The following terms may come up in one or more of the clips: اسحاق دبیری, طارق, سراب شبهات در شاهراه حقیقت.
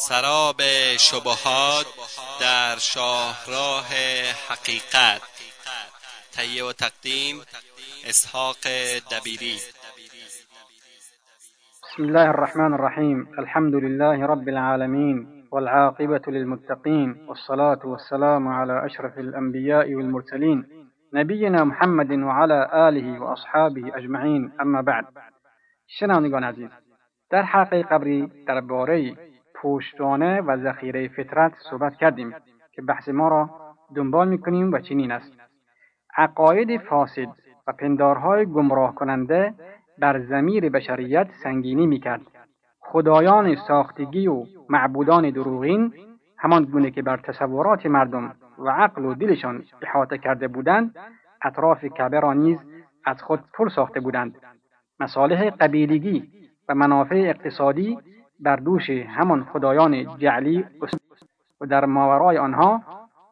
سراب شبهات در شاهراه حقیقت، تهیه و تقدیم اسحاق دبیری. بسم الله الرحمن الرحیم. الحمد لله رب العالمین والعاقبة للمتقين، والصلاة والسلام على أشرف الأنبياء والمرسلين نبينا محمد وعلى آله وأصحابه أجمعين، أما بعد. شنوندگان عزیز، در حلقه قبلی درباره پشتوانه و ذخیره فطرت صحبت کردیم که بحث ما را دنبال می‌کنیم و چنین است: عقاید فاسد و پندارهای گمراه کننده بر ضمیر بشریت سنگینی می‌کرد. خدایان ساختگی و معبودان دروغین همان گونه که بر تصورات مردم و عقل و دلشان احاطه کرده بودند، اطراف کعبه را نیز از خود پر ساخته بودند. مصالح قبیلگی و منافع اقتصادی بر دوش همان خدایان جعلی و در ماورای آنها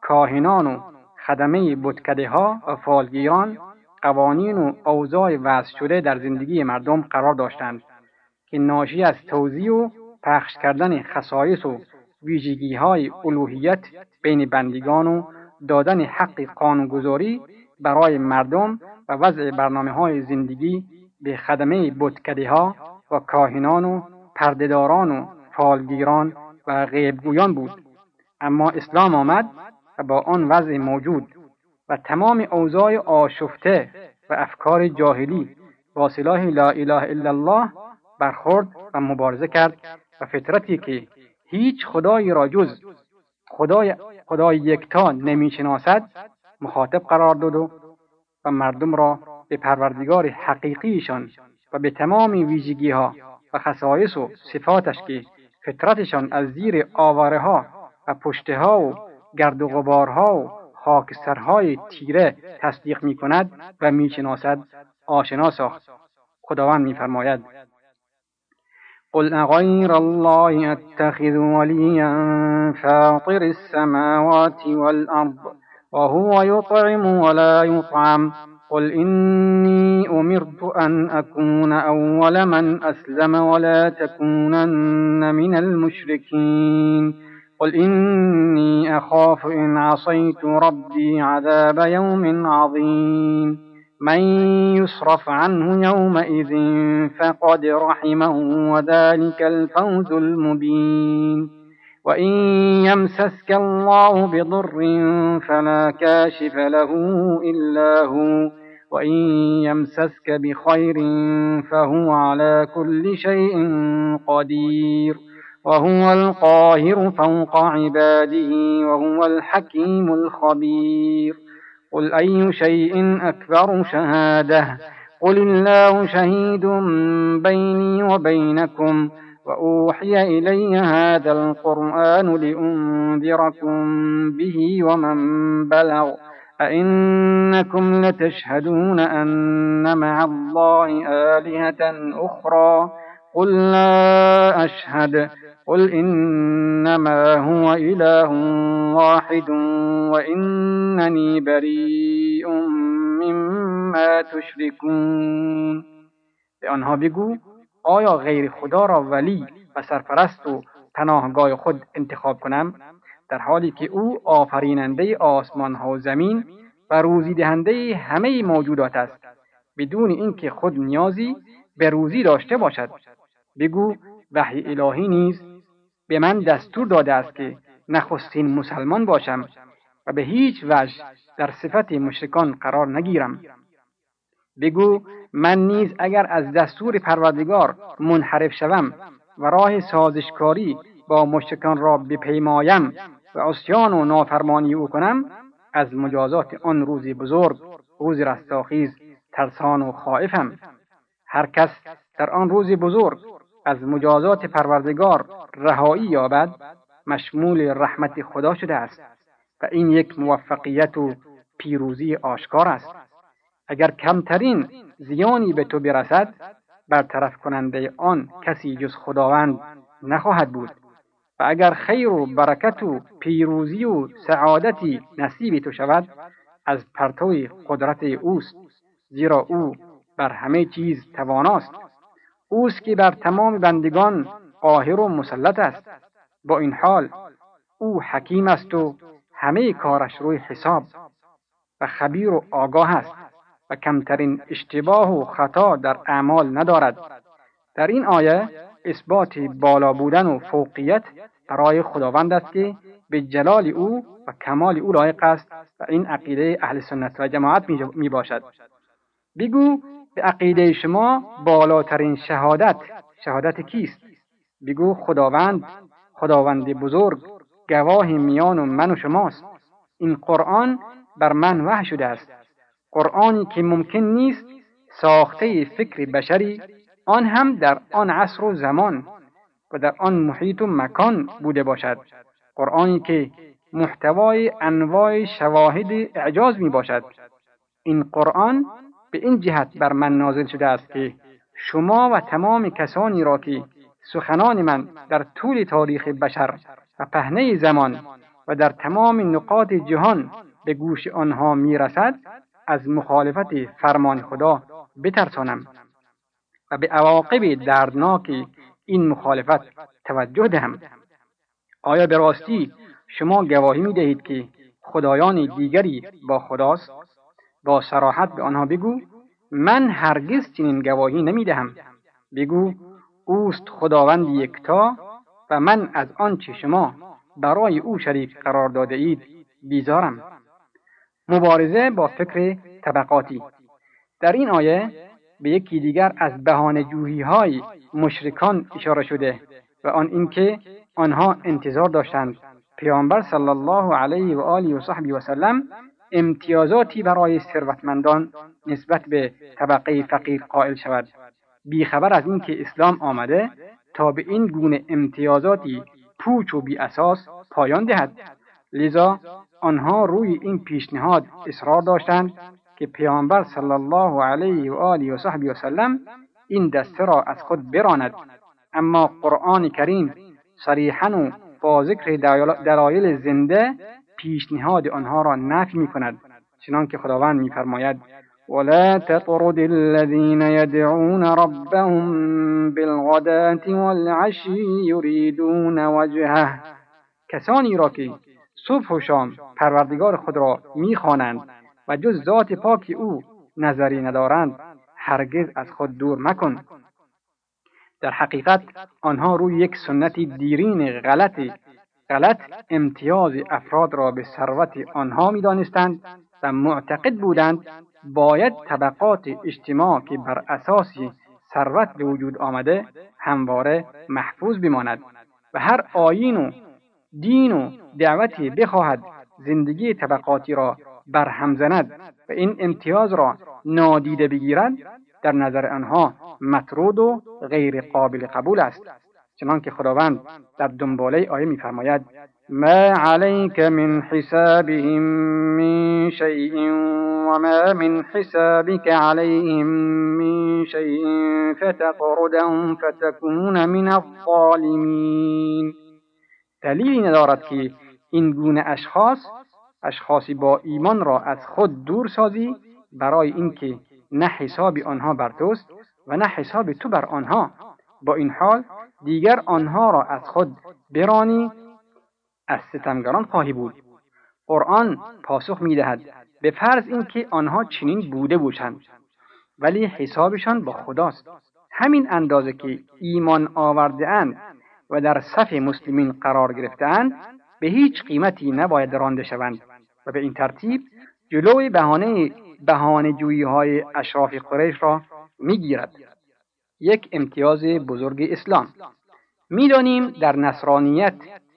کاهنان و خدمه بتکده‌ها و فالگیران قوانین و اوضاع وضع شده در زندگی مردم قرار داشتند که ناشی از توزیع و پخش کردن خصایص و ویژگی‌های الوهیت بین بندگان و دادن حق قانونگذاری برای مردم و وضع برنامه‌های زندگی به خدمه بتکده‌ها و کاهنان و پردهداران و فالگیران و غیبگویان بود. اما اسلام آمد و با آن وضع موجود و تمام اوضاع آشفته و افکار جاهلی با سلاح لا اله الا الله برخورد و مبارزه کرد و فطرتی که هیچ خدایی را جز خدای یکتا نمیشناسد مخاطب قرار داد و مردم را به پروردگار حقیقیشان و به تمام ویژگی ها و خصایص و صفاتش که فطرتشان از زیر آواره ها و پشته ها و گرد و غبار ها و خاکسترهای تیره تصدیق می کند و میشناسد آشنا ساخت. خداوند میفرماید: قل أغير الله أتخذ وليا فاطر السماوات والأرض وهو يطعم ولا يطعم قل إني أمرت أن أكون أول من أسلم ولا تكونن من المشركين قل إني أخاف إن عصيت ربي عذاب يوم عظيم من يصرف عنه يومئذ فقد رحمه وذلك الفوز المبين وإن يمسسك الله بضر فلا كاشف له إلا هو وإن يمسسك بخير فهو على كل شيء قدير وهو القاهر فوق عباده وهو الحكيم الخبير قل أي شيء أكبر شهادة قل الله شهيد بيني وبينكم وأوحي إلي هذا القرآن لأنذركم به ومن بلغ أئنكم لتشهدون أن مع الله آلهة أخرى قل لا أشهد قل إنما هو إله واحد وإنني بريء مما تشركون. به آنها بگو: آیا غیر خدا را ولی و سرپرست و پناهگاه خود انتخاب کنم، در حالی که او آفریننده آسمان ها و زمین و روزی دهنده همه موجودات است، بدون اینکه خود نیازی به روزی داشته باشد؟ بگو: وحی الهی نیز به من دستور داده است که نخستین مسلمان باشم و به هیچ وجه در صفت مشرکان قرار نگیرم. بگو: من نیز اگر از دستور پروردگار منحرف شوم و راه سازشکاری با مشرکان را بپیمایم و عصیان و نافرمانی او کنم، از مجازات آن روز بزرگ، روز رستاخیز، ترسان و خائفم. هر کس در آن روز بزرگ از مجازات پروردگار رهایی یابد مشمول رحمت خدا شده است و این یک موفقیت و پیروزی آشکار است. اگر کمترین زیانی به تو برسد، برطرف کننده آن کسی جز خداوند نخواهد بود و اگر خیر و برکت و پیروزی و سعادتی نصیب تو شود، از پرتوی قدرت اوست، زیرا او بر همه چیز تواناست. اوست که بر تمام بندگان قاهر و مسلط است. با این حال او حکیم است و همه کارش روی حساب و خبیر و آگاه است و کمترین اشتباه و خطا در اعمال ندارد. در این آیه اثبات بالا بودن و فوقیت برای خداوند است که به جلال او و کمال او لایق است و این عقیده اهل سنت و جماعت می باشد. بگو به عقیده شما بالاترین شهادت کیست؟ بگو خداوند بزرگ گواه میان و من و شماست. این قرآن بر من وحی شده است، قرآنی که ممکن نیست ساخته فکر بشری، آن هم در آن عصر و زمان و در آن محیط و مکان بوده باشد، قرآنی که محتوای انواع شواهد اعجاز می باشد. این قرآن به این جهت بر من نازل شده است که شما و تمام کسانی را که سخنان من در طول تاریخ بشر و پهنه زمان و در تمام نقاط جهان به گوش آنها می رسد از مخالفت فرمان خدا بترسانم و به عواقب دردناک این مخالفت توجه دهم. آیا به راستی شما گواهی می دهید که خدایان دیگری با خداست؟ با صراحت به آنها بگو من هرگز چنین گواهی نمی دهم. بگو اوست خداوند یکتا و من از آنچه شما برای او شریک قرار داده اید بیزارم. مبارزه با فکر طبقاتی. در این آیه به یکی دیگر از بهانه‌جویی‌های مشرکان اشاره شده و آن اینکه آنها انتظار داشتند پیامبر صلی الله علیه و آله و صحبی و سلم امتیازاتی برای ثروتمندان نسبت به طبقه فقیر قائل شود. بیخبر از اینکه اسلام آمده تا به این گونه امتیازاتی پوچ و بی اساس پایان دهد، لذا آنها روی این پیشنهاد اصرار داشتند که پیامبر صلی الله علیه و آله و صحبی و سلم این دسته را از خود براند. اما قرآن کریم صریحاً و با ذکر دلایل زنده پیشنهاد آنها را نفی می کند، چنان که خداوند می فرماید وَلَا تَطْرُدِ الَّذِينَ يَدْعُونَ رَبَّهُمْ بِالْغَدَاةِ وَالْعَشِيِّ يُرِيدُونَ وَجْهَهُ، کسانی را که صبح و شام پروردگار خود را می خوانند و جز ذات پاک او نظری ندارند هرگز از خود دور مکن. در حقیقت آنها روی یک سنتی دیرین غلط امتیاز افراد را به ثروت آنها می دانستند و معتقد بودند باید طبقات اجتماع که بر اساس ثروت به وجود آمده همواره محفوظ بماند و هر آیین و دین و دعوتی بخواهد زندگی طبقاتی را برهم زند و این امتیاز را نادیده بگیرد در نظر آنها مطرود و غیر قابل قبول است، چنان که خداوند در دنباله آیه می فرماید ما علیک من حسابهم من شیء و ما من حسابک علیهم من شیء فتطردهم فتکون من الظالمین. دلیلی ندارد که این گونه اشخاصی با ایمان را از خود دور سازی برای اینکه نه حساب آنها بر توست و نه حساب تو بر آنها، با این حال دیگر آنها را از خود برانی از ستمگران خواهی بود. قرآن پاسخ می دهد به فرض اینکه آنها چنین بوده باشند، ولی حسابشان با خداست. همین اندازه که ایمان آورده اند و در صف مسلمین قرار گرفته اند به هیچ قیمتی نباید رانده شوند و به این ترتیب جلوی بهانه‌جویی‌های اشراف قریش را می‌گیرد. یک امتیاز بزرگ اسلام. می‌دانیم در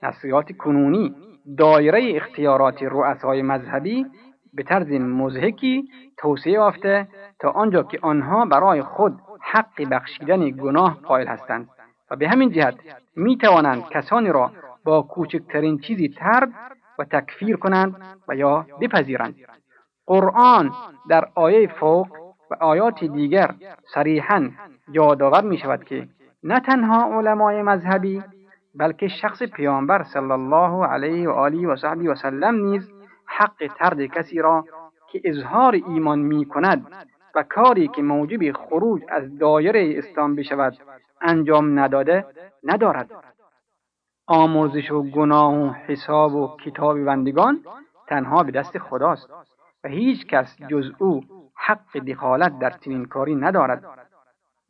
نصریات کنونی دایره اختیارات رؤسای مذهبی به طرز مضحکی توسعه یافته تا آنجا که آنها برای خود حق بخشیدن گناه قائل هستند و به همین جهت می‌توانند کسانی را با کوچکترین چیزی طرد و تکفیر کنند و یا بپذیرند. قرآن در آیه فوق و آیات دیگر صریحاً یادآور می شود که نه تنها علمای مذهبی بلکه شخص پیامبر صلی الله علیه و آله و صحبی و سلم نیز حق طرد کسی را که اظهار ایمان می کند و کاری که موجب خروج از دایره اسلام بشود انجام نداده ندارد. آمرزش و گناه و حساب و کتاب بندگان تنها به دست خداست و هیچ کس جز او حق دخالت در چنین کاری ندارد.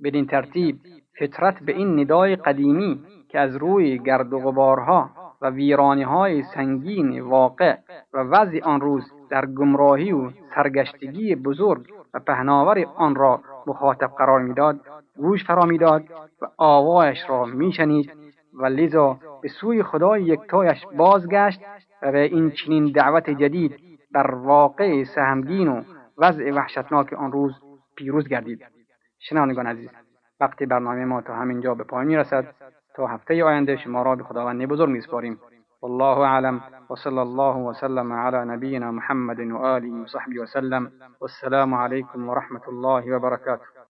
بدین ترتیب فطرت به این ندای قدیمی که از روی گرد و غبارها و ویرانی‌های سنگین واقع و وضع آن روز در گمراهی و سرگشتگی بزرگ و پهناور آن را مخاطب قرار می‌داد، گوش فرا می‌داد و آوایش را می‌شنید و لذا به سوی خدای یکتایش بازگشت و به این چنین دعوت جدید بر واقع سهمگین و وضع وحشتناک آن روز پیروز گردید. شنوندگان عزیز، وقت برنامه ما تا همینجا به پایان می‌رسد. تا هفته آینده شما را به خداوند بزرگ می‌سپاریم. والله اعلم و صلی الله و سلم علی نبینا محمد و آله و صحبه و سلم. والسلام علیکم و رحمت الله و برکاته.